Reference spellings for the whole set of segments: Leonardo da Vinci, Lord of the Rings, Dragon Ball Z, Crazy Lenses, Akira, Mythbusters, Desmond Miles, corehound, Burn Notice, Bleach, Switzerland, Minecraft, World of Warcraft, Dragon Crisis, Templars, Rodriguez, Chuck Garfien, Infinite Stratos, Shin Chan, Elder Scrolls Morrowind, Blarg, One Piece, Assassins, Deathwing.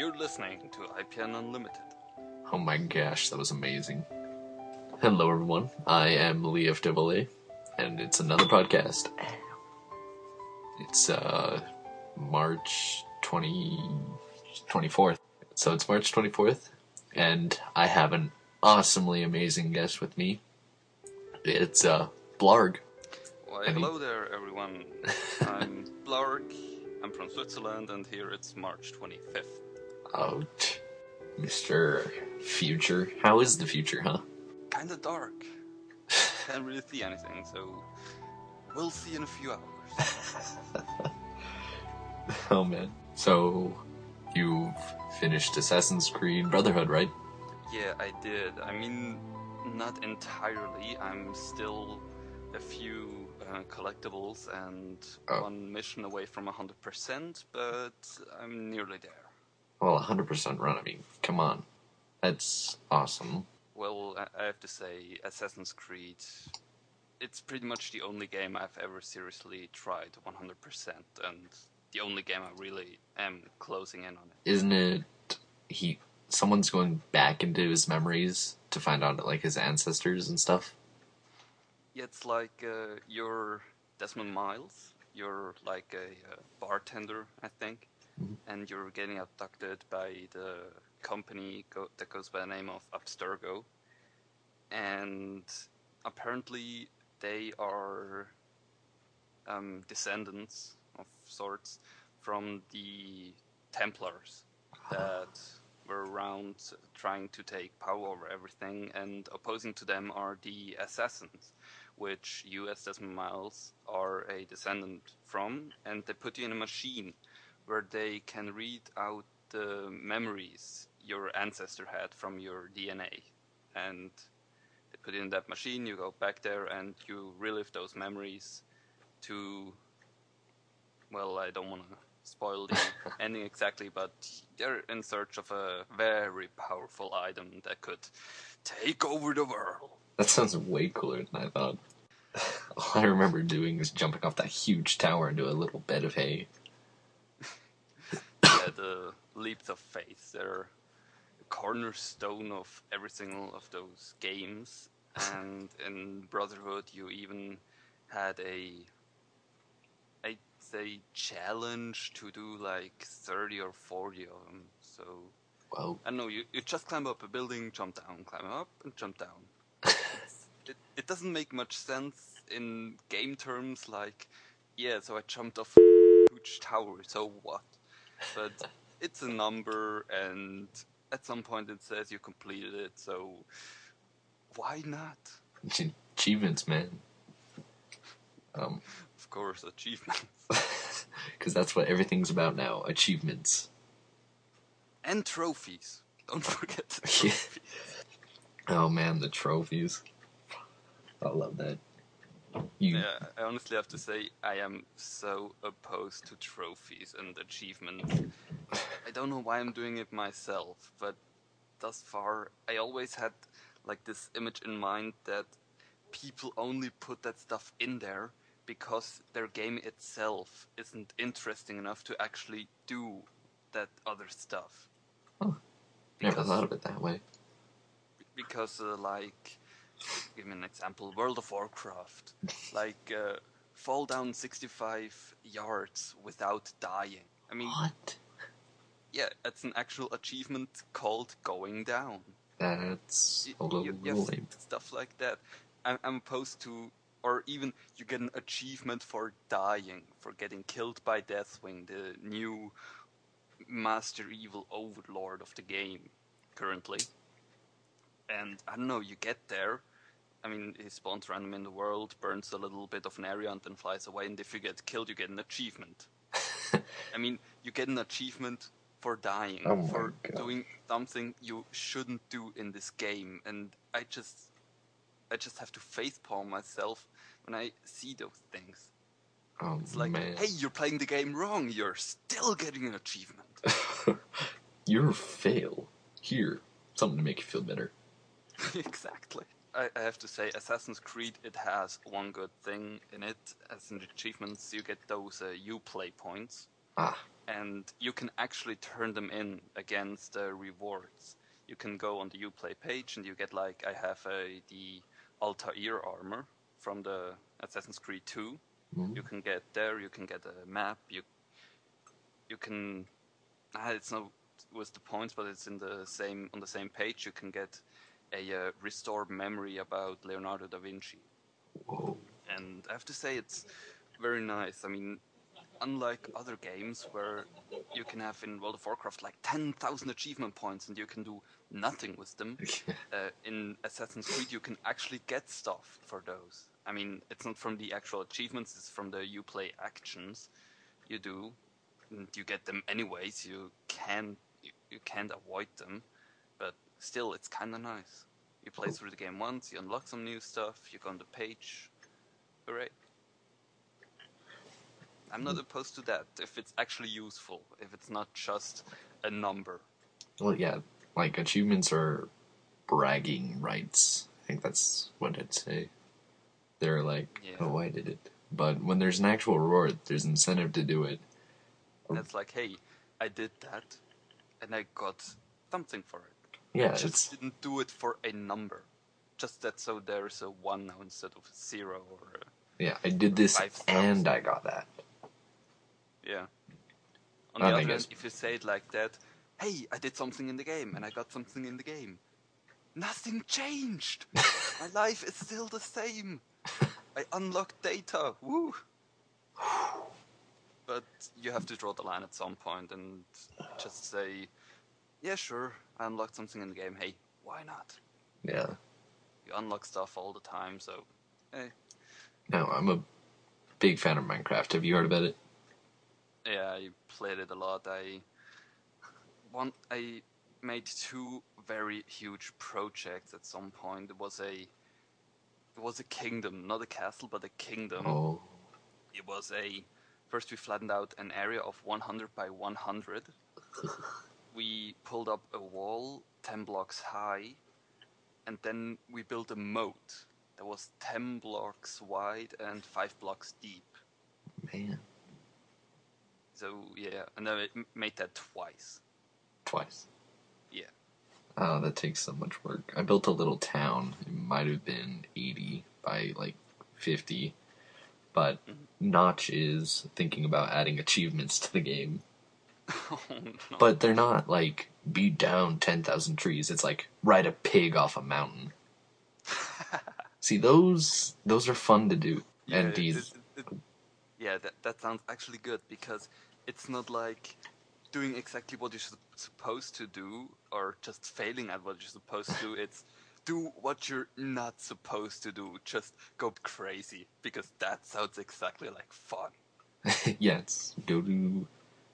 You're listening to IPN Unlimited. Oh my gosh, that was amazing. Hello everyone, I am Leif, and it's another podcast. It's March 24th. So it's March 24th, and I have an awesomely amazing guest with me. It's Blarg. Well, hello there everyone, I'm Blarg, I'm from Switzerland, and here it's March 25th. Oh, Mr. Future. How is the future, huh? Kinda dark. Can't really see anything, so we'll see in a few hours. Oh, man. So, you've finished Assassin's Creed Brotherhood, right? Yeah, I did. I mean, not entirely. I'm still a few collectibles and one mission away from 100%, but I'm nearly there. Well, 100% run, I mean, come on. That's awesome. Well, I have to say, Assassin's Creed, it's pretty much the only game I've ever seriously tried 100%, and the only game I really am closing in on it. Isn't it, someone's going back into his memories to find out, like, his ancestors and stuff? Yeah, it's like, you're Desmond Miles, you're like a bartender, I think. And you're getting abducted by the company that goes by the name of Abstergo. And apparently they are descendants of sorts from the Templars that were around trying to take power over everything. And opposing to them are the Assassins, which you as Desmond Miles are a descendant from. And they put you in a machine where they can read out the memories your ancestor had from your DNA. And they put it in that machine, you go back there, and you relive those memories to... Well, I don't want to spoil the ending exactly, but they're in search of a very powerful item that could take over the world. That sounds way cooler than I thought. All I remember doing was jumping off that huge tower into a little bed of hay. The leaps of faith, they're a cornerstone of every single of those games, and in Brotherhood you even had I'd say, challenge to do like 30 or 40 of them, so, wow. I don't know, you just climb up a building, jump down, climb up, and jump down. It doesn't make much sense in game terms, like, yeah, so I jumped off a huge tower, so what? But it's a number, and at some point it says you completed it, so why not? Achievements, man. Of course, achievements. Because that's what everything's about now, achievements. And trophies. Don't forget the trophies. Oh, man, the trophies. I love that. Yeah, I honestly have to say, I am so opposed to trophies and achievements. I don't know why I'm doing it myself, but thus far, I always had like this image in mind that people only put that stuff in there because their game itself isn't interesting enough to actually do that other stuff. Oh, never thought of it that way. Because, like... Give me an example. World of Warcraft. Like, fall down 65 yards without dying. I mean... What? Yeah, it's an actual achievement called going down. That's a little lame. Stuff like that. I'm opposed to... Or even, you get an achievement for dying. For getting killed by Deathwing, the new Master Evil Overlord of the game, currently. And, I don't know, you get there... I mean, he spawns random in the world, burns a little bit of an area, and then flies away. And if you get killed, you get an achievement. I mean, you get an achievement for dying, for doing something you shouldn't do in this game. And I just have to facepalm myself when I see those things. Oh, it's like, man. Hey, you're playing the game wrong. You're still getting an achievement. You're a fail. Here, something to make you feel better. Exactly. I have to say, Assassin's Creed, it has one good thing in it. As in the achievements, you get those Uplay points. Ah. and you can actually turn them in against rewards. You can go on the Uplay page and you get, like, I have the Altair armor from the Assassin's Creed 2. Mm-hmm. You can get there, you can get a map, you can... it's not with the points, but it's in the same on the same page. You can get a restore memory about Leonardo da Vinci. Whoa. And I have to say, it's very nice. I mean, unlike other games where you can have in World of Warcraft like 10,000 achievement points and you can do nothing with them, in Assassin's Creed you can actually get stuff for those. I mean, it's not from the actual achievements, it's from the Uplay actions you do. And you get them anyways, you can't avoid them. But still, it's kind of nice. You play through the game once, you unlock some new stuff, you go on the page. Hooray. I'm not opposed to that, if it's actually useful, if it's not just a number. Well, yeah, like, achievements are bragging rights. I think that's what I'd say. They're like, oh, I did it. But when there's an actual reward, there's incentive to do it. That's like, hey, I did that, and I got something for it. Yeah, I just didn't do it for a number. Just that so there's a 1 now instead of a 0 or a... Yeah, I did this and I got that. Yeah. On the other hand, if you say it like that, hey, I did something in the game and I got something in the game. Nothing changed! My life is still the same! I unlocked data! Woo! But you have to draw the line at some point and just say, yeah, sure, I unlocked something in the game. Hey, why not? Yeah. You unlock stuff all the time, so, hey. No, I'm a big fan of Minecraft. Have you heard about it? Yeah, I played it a lot. I made 2 very huge projects at some point. It was a kingdom, not a castle, but a kingdom. Oh. It was first we flattened out an area of 100 by 100. We pulled up a wall 10 blocks high, and then we built a moat. It was 10 blocks wide and 5 blocks deep. Man. So, yeah, and I made that twice. Twice? Yeah. Oh, that takes so much work. I built a little town. It might have been 80 by, like, 50. But Notch is thinking about adding achievements to the game. Oh, no. But they're not, like, beat down 10,000 trees. It's like, ride a pig off a mountain. See, those are fun to do. Yeah, and these... that sounds actually good, because it's not like doing exactly what you're supposed to do, or just failing at what you're supposed to do. It's do what you're not supposed to do. Just go crazy, because that sounds exactly like fun. Yes, go do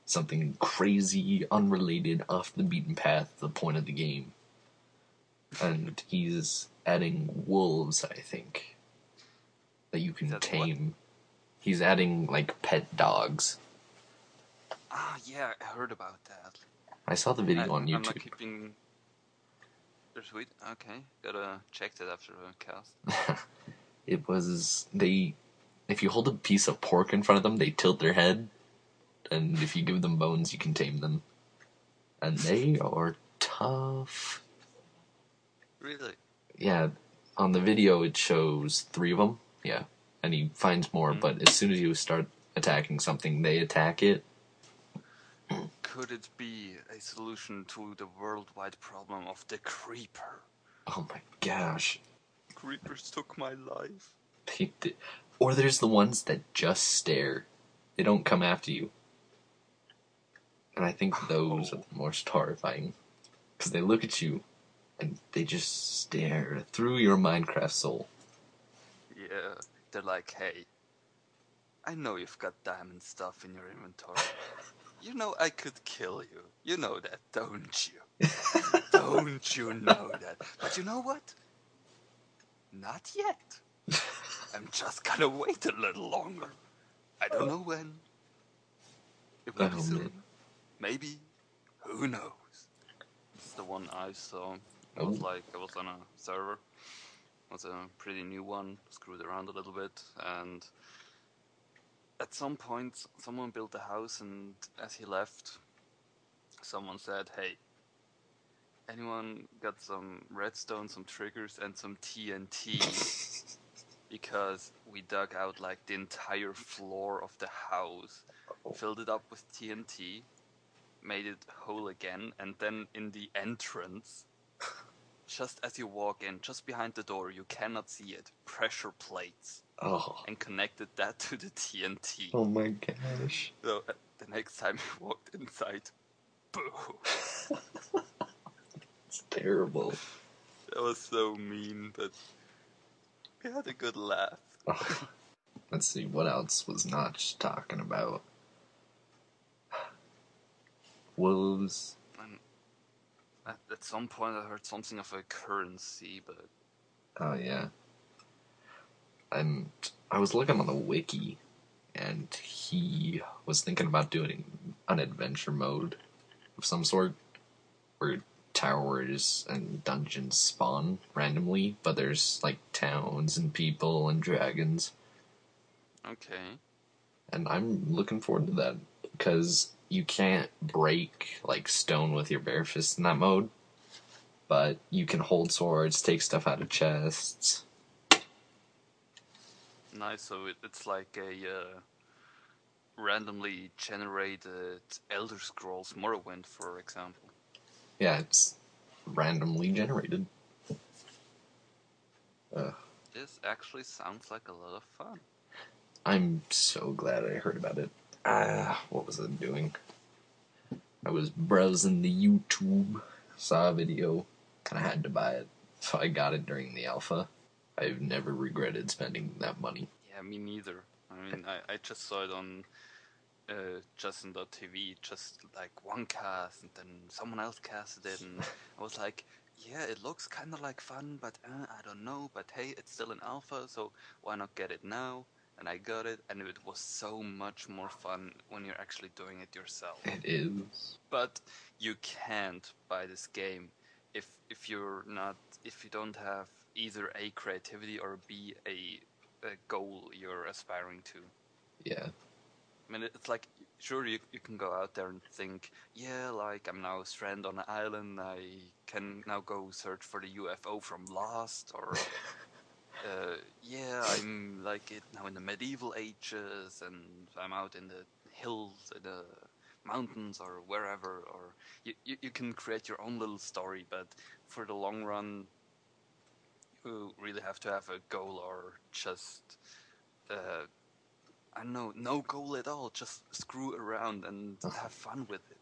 something crazy, unrelated, off the beaten path, the point of the game. And he's adding wolves, I think, that you can tame. What? He's adding, like, pet dogs. Ah, yeah, I heard about that. I saw the video on YouTube. I'm not keeping... They're sweet? Okay, gotta check that after the cast. It was... If you hold a piece of pork in front of them, they tilt their head. And if you give them bones, you can tame them. And they are tough... Really? Yeah, on the video it shows 3 of them, yeah, and he finds more, but as soon as you start attacking something, they attack it. Could it be a solution to the worldwide problem of the creeper? Oh my gosh. Creepers took my life. They did. Or there's the ones that just stare. They don't come after you. And I think those are the most horrifying, because they look at you. And they just stare through your Minecraft soul. Yeah, they're like, hey, I know you've got diamond stuff in your inventory. You know I could kill you. You know that, don't you? Don't you know that? But you know what? Not yet. I'm just gonna wait a little longer. I don't know when. It will be soon. Man. Maybe. Who knows? It's the one I saw. I was like, I was on a server, it was a pretty new one, screwed around a little bit, and at some point someone built a house, and as he left, someone said, "Hey, anyone got some redstone, some triggers, and some TNT?" Because we dug out like the entire floor of the house, filled it up with TNT, made it whole again, and then in the entrance, just as you walk in, just behind the door, you cannot see it, pressure plates. Oh. And connected that to the TNT. Oh my gosh. So the next time you walked inside, boom. It's terrible. That was so mean, but we had a good laugh. Oh. Let's see, what else was Notch talking about? Wolves. And at some point I heard something of a currency, but... Oh, yeah. I was looking on the wiki, and he was thinking about doing an adventure mode of some sort, where towers and dungeons spawn randomly, but there's, like, towns and people and dragons. Okay. And I'm looking forward to that, because you can't break, like, stone with your bare fists in that mode, but you can hold swords, take stuff out of chests... Nice, so it's like a randomly generated Elder Scrolls Morrowind, for example. Yeah, it's randomly generated. This actually sounds like a lot of fun. I'm so glad I heard about it. What was I doing? I was browsing the YouTube, saw a video, and I had to buy it, so I got it during the alpha. I've never regretted spending that money. Yeah, me neither. I mean, I just saw it on Justin.tv, just like one cast, and then someone else casted it, and I was like, yeah, it looks kind of like fun, but I don't know, but hey, it's still in alpha, so why not get it now? And I got it, and it was so much more fun when you're actually doing it yourself. It is. But you can't buy this game if you don't have either A, creativity, or B, a goal you're aspiring to. Yeah. I mean, it's like, sure, you can go out there and think, yeah, like, I'm now stranded on an island, I can now go search for the UFO from Lost, or, yeah, I'm, like, now in the medieval ages, and I'm out in the hills, in the mountains, or wherever, or you can create your own little story, but for the long run... You really have to have a goal, or just, I don't know, no goal at all. Just screw around and have fun with it.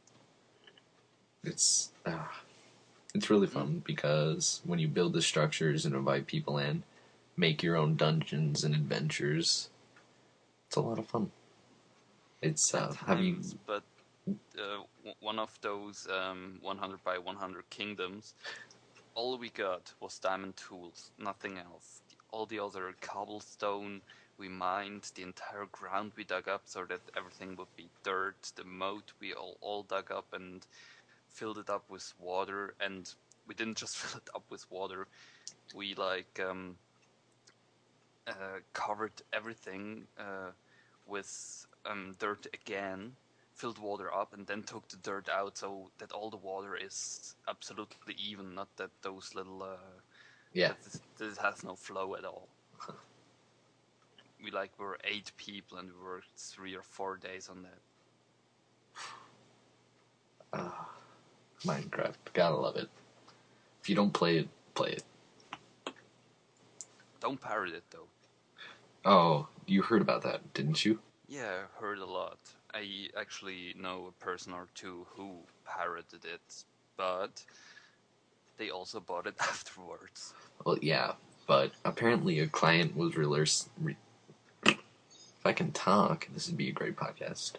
It's really fun because when you build the structures and invite people in, make your own dungeons and adventures, it's a lot of fun. It's one of those 100x100 kingdoms. All we got was diamond tools, nothing else. All the other cobblestone, we mined, the entire ground we dug up so that everything would be dirt, the moat we all dug up and filled it up with water, and we didn't just fill it up with water, we like covered everything with dirt again, filled water up, and then took the dirt out so that all the water is absolutely even, not that those little... This has no flow at all. We were 8 people and we worked 3 or 4 days on that. Minecraft, gotta love it. If you don't play it, play it. Don't parrot it, though. Oh, you heard about that, didn't you? Yeah, I heard a lot. I actually know a person or two who parroted it, but they also bought it afterwards. Well, yeah, but apparently a client was released... If I can talk, this would be a great podcast.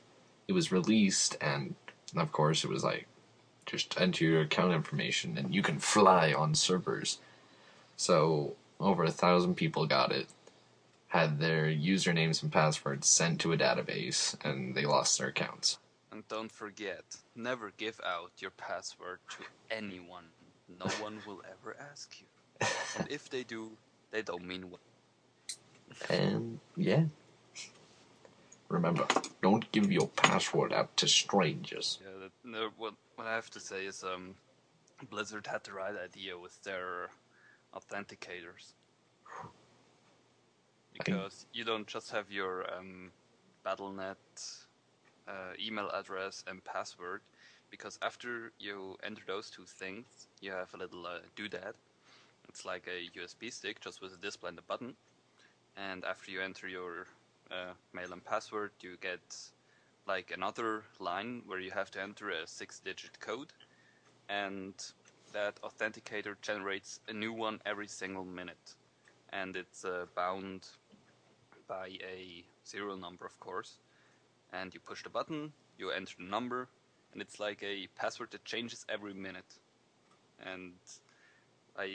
It was released, and of course it was like, just enter your account information and you can fly on servers. So over 1,000 people got it. Had their usernames and passwords sent to a database, and they lost their accounts. And don't forget, never give out your password to anyone. No one will ever ask you. And if they do, they don't mean well. And, yeah. Remember, don't give your password out to strangers. Yeah, what I have to say is Blizzard had the right idea with their authenticators. Because you don't just have your Battle.net email address and password, because after you enter those two things, you have a little doodad. It's like a USB stick, just with a display and a button. And after you enter your mail and password, you get like another line where you have to enter a 6-digit code, and that authenticator generates a new one every single minute. And it's bound by a serial number, of course. And you push the button, you enter the number, and it's like a password that changes every minute. And I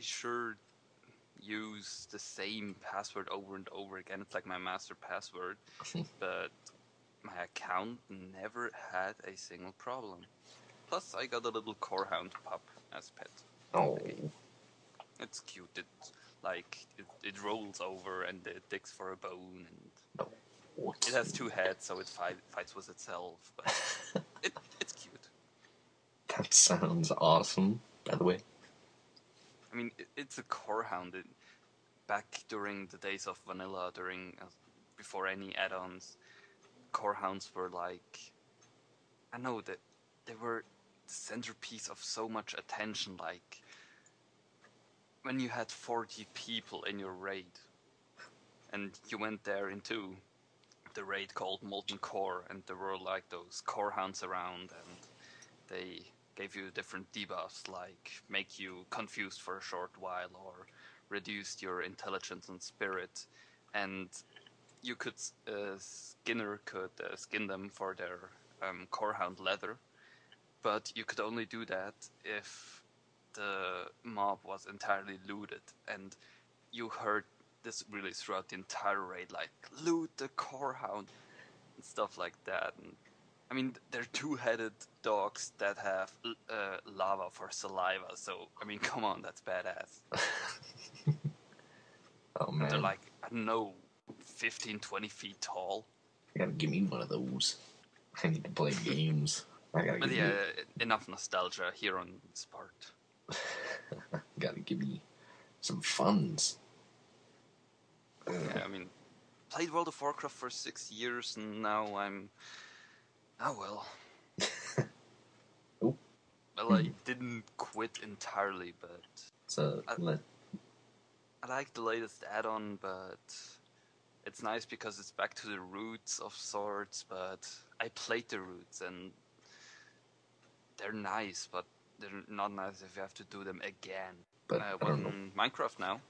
sure use the same password over and over again. It's like my master password, but my account never had a single problem. Plus, I got a little corehound pup as pet. Oh. It's cute. It rolls over and it digs for a bone. And it has two heads, so it fights with itself. But it's cute. That sounds awesome, by the way. I mean, it's a corehound. Back during the days of vanilla, before any add-ons, corehounds were like, I know that they were the centerpiece of so much attention. Like when you had 40 people in your raid, and you went there into the raid called Molten Core, and there were like those corehounds around, and they gave you different debuffs, like make you confused for a short while or reduced your intelligence and spirit, and you could skin them for their corehound leather, but you could only do that if the mob was entirely looted, and you heard this really throughout the entire raid, like loot the corehound and stuff like that. And I mean, they're two-headed dogs that have lava for saliva, so, I mean, come on, that's badass. Oh, man. And they're like, I don't know, 15, 20 feet tall. You gotta give me one of those. I need to play games. Enough nostalgia here on this part. Gotta give me some funs. Yeah, I mean, played World of Warcraft for 6 years, and now I'm... Oh, well. Oh. Well, I didn't quit entirely, but... I like the latest add-on, but... It's nice because it's back to the roots of sorts, but... I played the roots, and... They're nice, but they're not nice if you have to do them again. But I don't know. Minecraft now.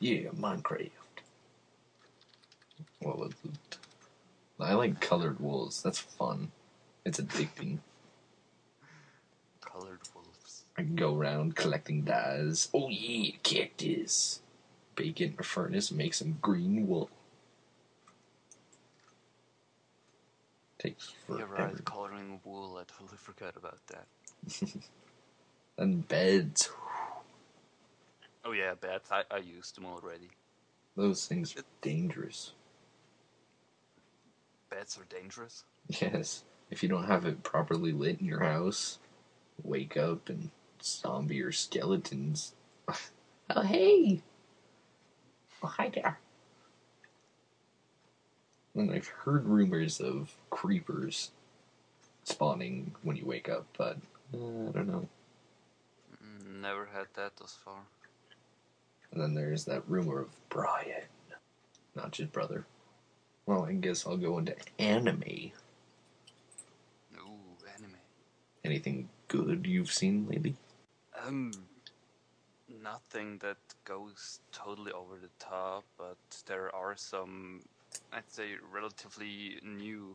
Yeah, Minecraft. Well, I like colored wolves. That's fun. It's addicting. Colored wolves. I can go around collecting dyes. Oh yeah, cactus. Bake it in a furnace and make some green wool. Takes forever. You're right, coloring wool. I totally forgot about that. And beds. Oh yeah, beds. I used them already. Those things are dangerous. Beds are dangerous? Yes. If you don't have it properly lit in your house, wake up and zombie or skeletons. Oh, hey! Oh, hi there. And I've heard rumors of creepers spawning when you wake up, but I don't know. Never had that thus far. And then there's that rumor of Brian, Notch's brother. Well, I guess I'll go into anime. Ooh, anime. Anything good you've seen lately? Nothing that goes totally over the top, but there are some, I'd say, relatively new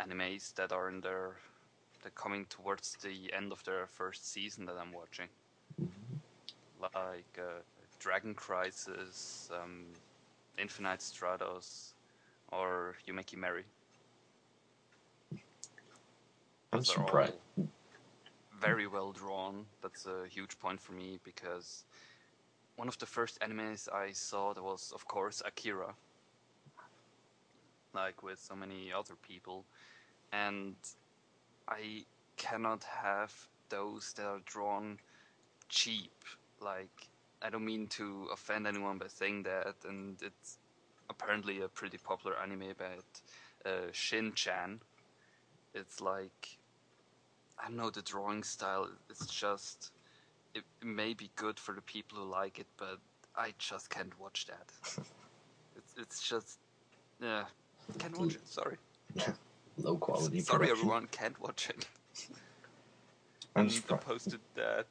animes that are they're coming towards the end of their first season that I'm watching. Mm-hmm. Like Dragon Crisis, Infinite Stratos, or Yumekui Merry. I'm surprised. Very well drawn. That's a huge point for me, because one of the first animes I saw, that was, of course, Akira. like with so many other people, and I cannot have those that are drawn cheap. Like, I don't mean to offend anyone by saying that, and it's apparently a pretty popular anime about Shin Chan. It's like, I don't know, the drawing style, it's just, it may be good for the people who like it, but I just can't watch that. It's just, yeah, can't watch it, sorry. Yeah, low quality sorry production. Everyone, can't watch it. I posted that,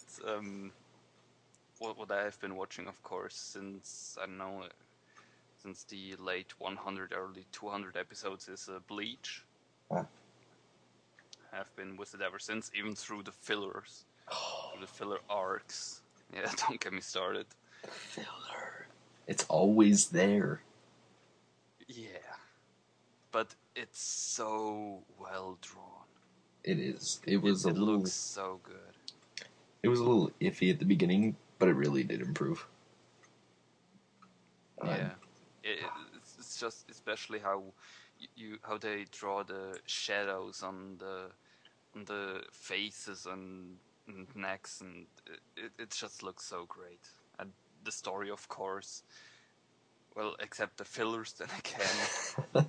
what I have been watching, of course, since, I don't know, since the late 100, early 200 episodes is Bleach. Huh? I've been with it ever since, even through the fillers. The filler arcs. Yeah, don't get me started. The filler. It's always there. Yeah. But it's so well drawn. It is. It looks so good. It was a little iffy at the beginning, but it really did improve. Yeah. It's just especially how they draw the shadows on the faces and necks, and it just looks so great. And the story, of course, well, except the fillers that I can.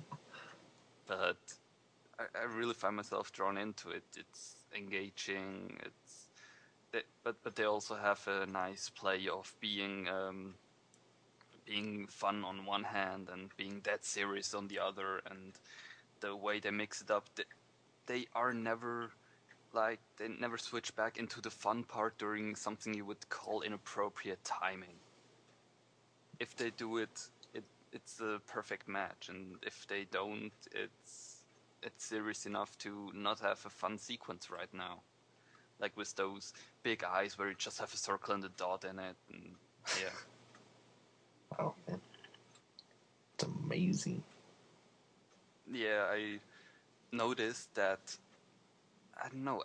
But I really find myself drawn into it. It's engaging. But they also have a nice play of being fun on one hand and being that serious on the other, and the way they mix it up, they are never like, they never switch back into the fun part during something you would call inappropriate timing. If they do it, it's a perfect match, and if they don't, it's serious enough to not have a fun sequence right now, like with those big eyes where you just have a circle and a dot in it, and yeah. Oh man, it's amazing. Yeah, I noticed that, I don't know,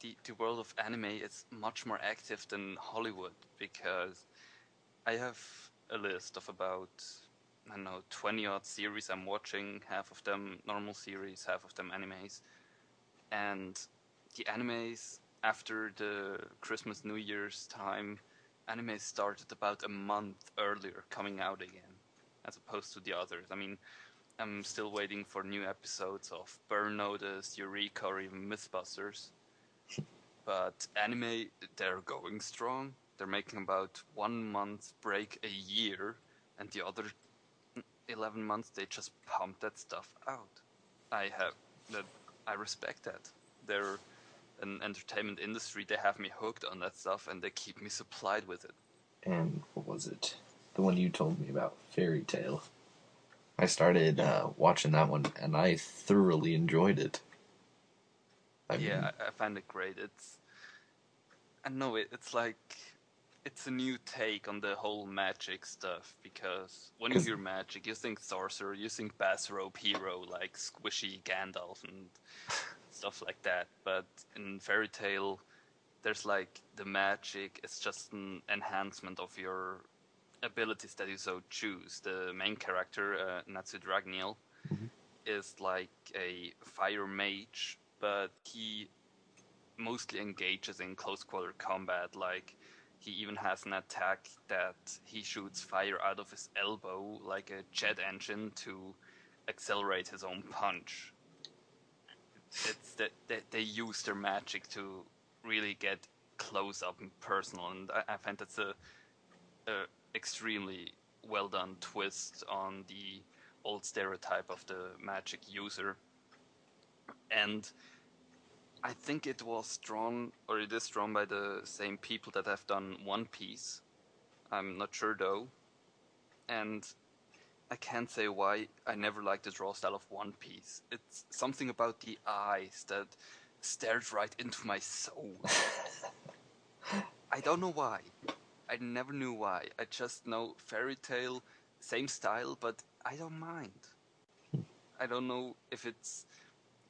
the world of anime is much more active than Hollywood, because I have a list of about, I don't know, 20 odd series I'm watching, half of them normal series, half of them animes, and the animes after the Christmas New Year's time, anime started about a month earlier coming out again, as opposed to the others. I mean, I'm still waiting for new episodes of Burn Notice, Eureka, or even Mythbusters. But anime, they're going strong. They're making about 1 month break a year, and the other 11 months they just pump that stuff out. I respect that. They're an entertainment industry, they have me hooked on that stuff, and they keep me supplied with it. And what was it? The one you told me about, Fairy Tale. I started watching that one, and I thoroughly enjoyed it. I find it great. It's like, it's a new take on the whole magic stuff, because when you hear magic, you think sorcerer, you think bathrobe hero, like squishy Gandalf, and stuff like that. But in Fairy Tale, there's like the magic is just an enhancement of your abilities that you so choose. The main character, Natsu Dragneel, is like a fire mage, but he mostly engages in close quarter combat. Like, he even has an attack that he shoots fire out of his elbow like a jet engine to accelerate his own punch. It's that they use their magic to really get close up and personal, and I find that's a extremely well done twist on the old stereotype of the magic user. And I think it is drawn by the same people that have done One Piece. I'm not sure though, and I can't say why I never liked the draw style of One Piece. It's something about the eyes that stared right into my soul. I don't know why. I never knew why. I just know Fairy Tale, same style, but I don't mind. I don't know if it's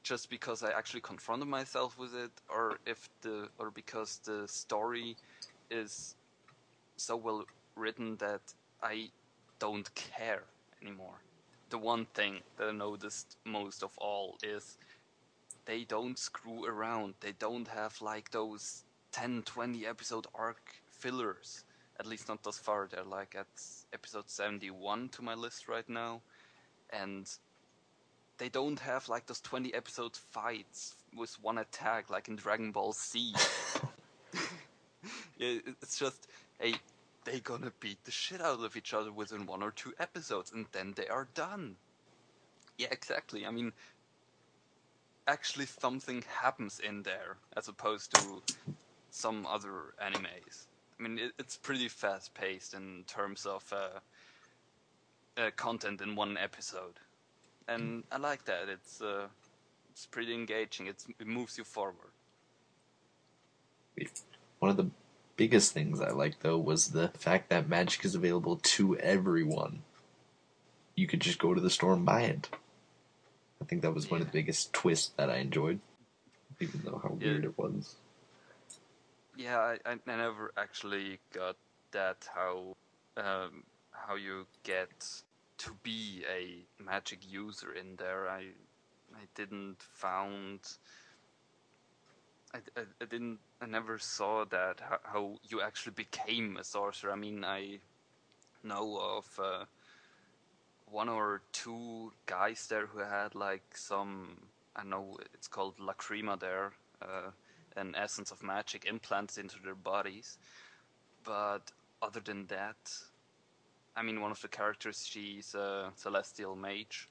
just because I actually confronted myself with it, or because the story is so well written that I don't care anymore. the one thing that I noticed most of all is they don't screw around. They don't have like those 10, 20 episode arc fillers. At least not thus far. They're like at episode 71 to my list right now. And they don't have like those 20 episode fights with one attack like in Dragon Ball Z. It's just, hey, they're gonna beat the shit out of each other within one or two episodes and then they are done. Yeah, exactly. I mean, actually something happens in there as opposed to some other animes. I mean, it's pretty fast-paced in terms of content in one episode. And I like that. It's pretty engaging. It moves you forward. One of the biggest things I liked, though, was the fact that magic is available to everyone. You could just go to the store and buy it. I think that was one of the biggest twists that I enjoyed, even though how weird it was. Yeah, I never actually got that, how you get to be a magic user in there. I never saw that, how you actually became a sorcerer. I mean, I know of one or two guys there who had like some, I know it's called lacrima there, an essence of magic implanted into their bodies. But other than that, I mean, one of the characters, she's a celestial mage,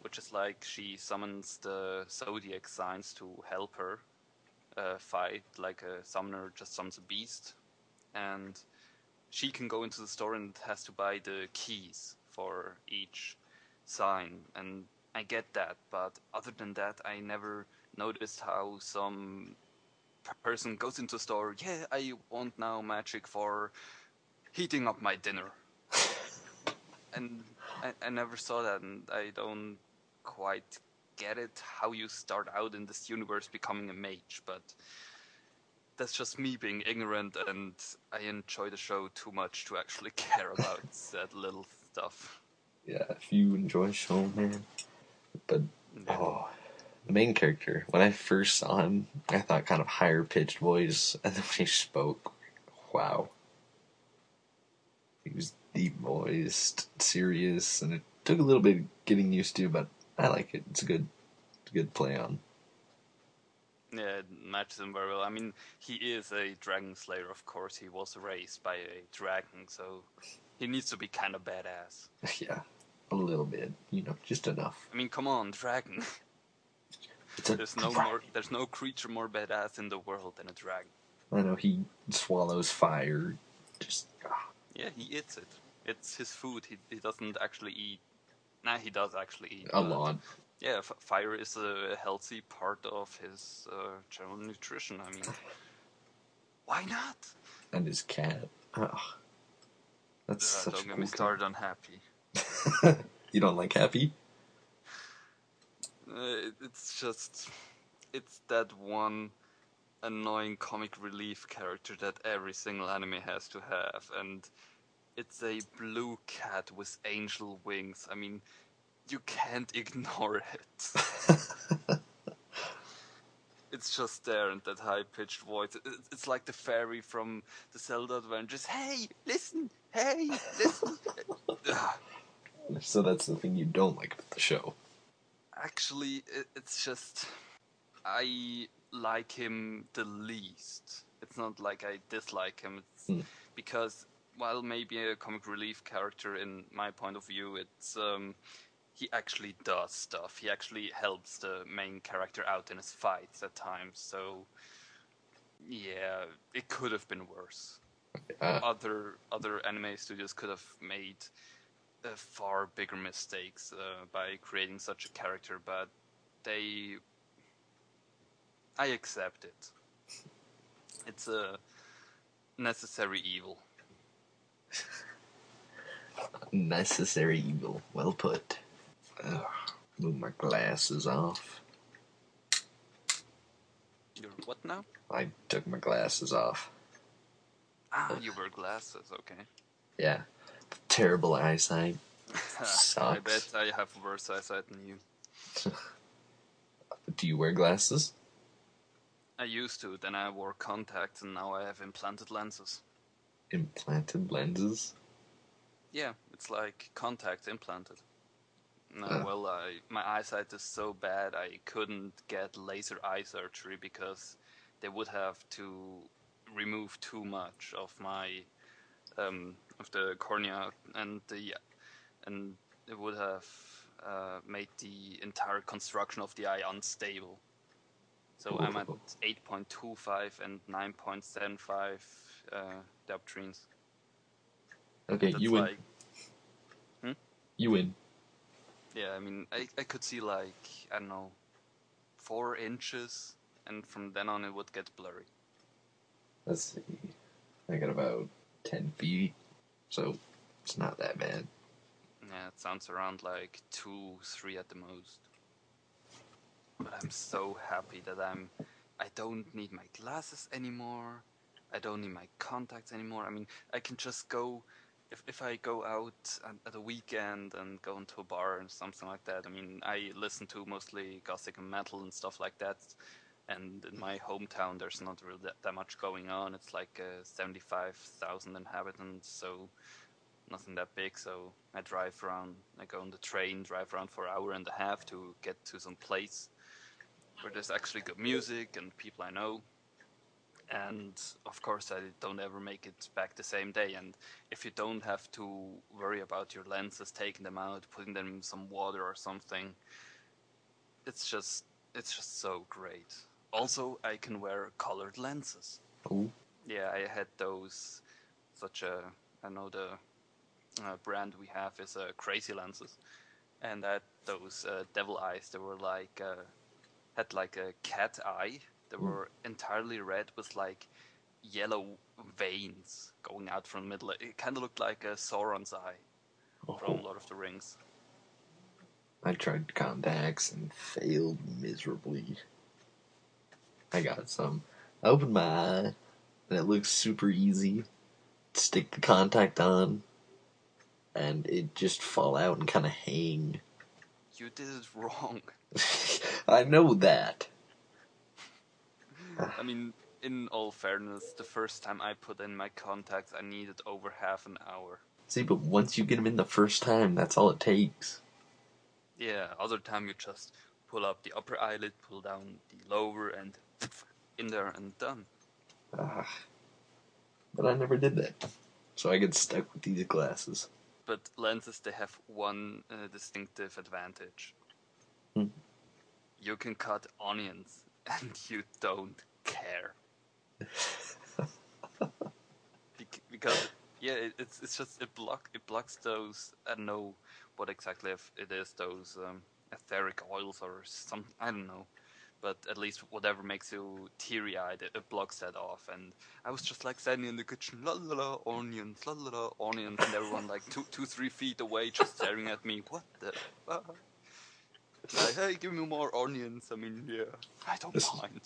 which is like she summons the zodiac signs to help her fight, like a summoner just summons a beast. And she can go into the store and has to buy the keys for each sign. And I get that, but other than that, I never noticed how some person goes into a store, I want now magic for heating up my dinner. And I never saw that, and I don't quite get it, how you start out in this universe becoming a mage, but that's just me being ignorant, and I enjoy the show too much to actually care about that little stuff. Yeah, if you enjoy show, man. But, the main character, when I first saw him, I thought kind of higher-pitched voice, and then when he spoke, wow. He was deep-voiced, serious, and it took a little bit of getting used to, but I like it. It's a good play on. Yeah, it matches him very well. I mean, he is a dragon slayer, of course. He was raised by a dragon, so he needs to be kind of badass. Yeah, a little bit. You know, just enough. I mean, come on, dragon. There's no creature more badass in the world than a dragon. I know, he swallows fire. Yeah, he eats it. It's his food. He doesn't actually eat. Nah, he does actually eat. A lot. Yeah, fire is a healthy part of his general nutrition. I mean, why not? And his cat. Oh, that's such a cool. Don't get me started on Happy. You don't like Happy? It's that one annoying comic relief character that every single anime has to have, and it's a blue cat with angel wings. I mean, you can't ignore it. It's just there in that high-pitched voice. It's like the fairy from the Zelda Adventures. Hey, listen! Hey, listen! So that's the thing you don't like about the show. Actually, it's just, I like him the least. It's not like I dislike him. It's because, while maybe a comic relief character in my point of view, it's he actually does stuff. He actually helps the main character out in his fights at times. So, yeah, it could have been worse. Other anime studios could have made far bigger mistakes by creating such a character, but I accept it. It's a necessary evil. Necessary evil. Well put. Move my glasses off. You're what now? I took my glasses off. Ah, you wear glasses, okay. Yeah. Terrible eyesight. Socks? I bet I have worse eyesight than you. Do you wear glasses? I used to, then I wore contacts, and now I have implanted lenses. Implanted lenses? Yeah, it's like contacts implanted. No, well, my eyesight is so bad I couldn't get laser eye surgery because they would have to remove too much of my of the cornea, and it would have made the entire construction of the eye unstable. So ooh. I'm at 8.25 and 9.75 dioptrines. Okay, you win. Like, you win. Yeah, I mean, I could see like, I don't know, 4 inches, and from then on it would get blurry. Let's see. I got about 10 feet, so it's not that bad. Yeah, it sounds around like 2, 3 at the most. But I'm so happy that I don't need my glasses anymore. I don't need my contacts anymore. I mean, I can just go... If I go out at a weekend and go into a bar and something like that, I mean, I listen to mostly gothic and metal and stuff like that. And in my hometown, there's not really that much going on. It's like 75,000 inhabitants, so nothing that big. So I drive around, I go on the train, drive around for an hour and a half to get to some place where there's actually good music and people I know. And, of course, I don't ever make it back the same day. And if you don't have to worry about your lenses, taking them out, putting them in some water or something, it's just so great. Also, I can wear colored lenses. Oh. Yeah, I had those, I know the brand we have is Crazy Lenses. And I had those devil eyes that were like, had like a cat eye. They were entirely red with, like, yellow veins going out from the middle. It kind of looked like a Sauron's eye from Lord of the Rings. I tried contacts and failed miserably. I got some. I opened my eye, and it looks super easy. Stick the contact on, and it just fall out and kind of hang. You did it wrong. I know that. I mean, in all fairness, the first time I put in my contacts, I needed over half an hour. See, but once you get them in the first time, that's all it takes. Yeah, other time you just pull up the upper eyelid, pull down the lower, and in there and done. But I never did that, so I get stuck with these glasses. But lenses, they have one distinctive advantage. You can cut onions. And you don't care. Because, yeah, it's just, it blocks those, I don't know what exactly it is, those etheric oils or something, I don't know. But at least whatever makes you teary-eyed, it blocks that off. And I was just like standing in the kitchen, la onions, and everyone like 2-3 feet away just staring at me, what the fuck? Like, hey, give me more onions. I mean, yeah, I don't mind.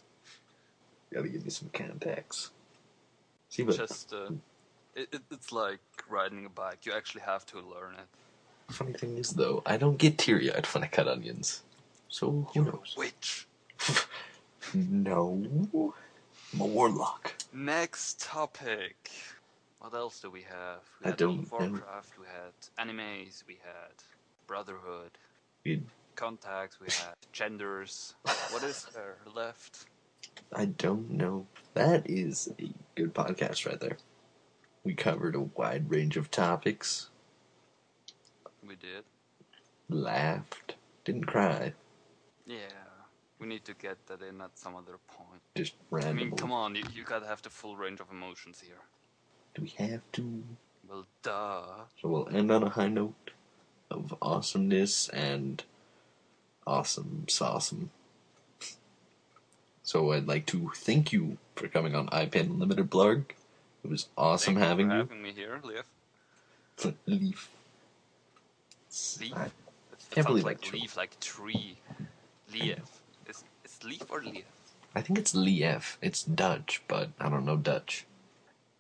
Gotta give me some contacts. See, but just, it's like riding a bike. You actually have to learn it. Funny thing is, though, I don't get teary-eyed when I cut onions. So who knows? You're a witch. No, I'm a warlock. Next topic. What else do we have? We had Warcraft. We had animes. We had Brotherhood. Contacts, we had genders. What is there left? I don't know. That is a good podcast right there. We covered a wide range of topics. We did. Laughed. Didn't cry. Yeah. We need to get that in at some other point. Just random. I mean, come on. You gotta have the full range of emotions here. Do we have to? Well, duh. So we'll end on a high note of awesomeness and... awesome. So I'd like to thank you for coming on iPad Unlimited, Blarg. It was awesome having me here, Leif. Leif. Leif? I can't believe like Leif, like tree. Leif. It's Leif or Leif? I think it's Leif. It's Dutch, but I don't know Dutch.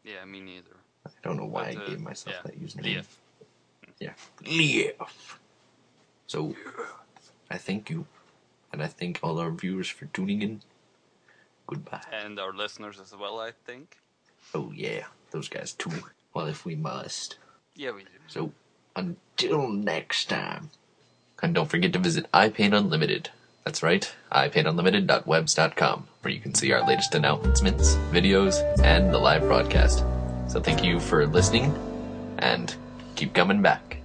Yeah, me neither. I don't know why I gave myself that username. Leif. Yeah. Leif. So, I thank you. And I thank all our viewers for tuning in. Goodbye. And our listeners as well, I think. Oh, yeah. Those guys, too. Well, if we must. Yeah, we do. So, until next time. And don't forget to visit iPaint Unlimited. That's right, iPaintUnlimited.webs.com, where you can see our latest announcements, videos, and the live broadcast. So thank you for listening, and keep coming back.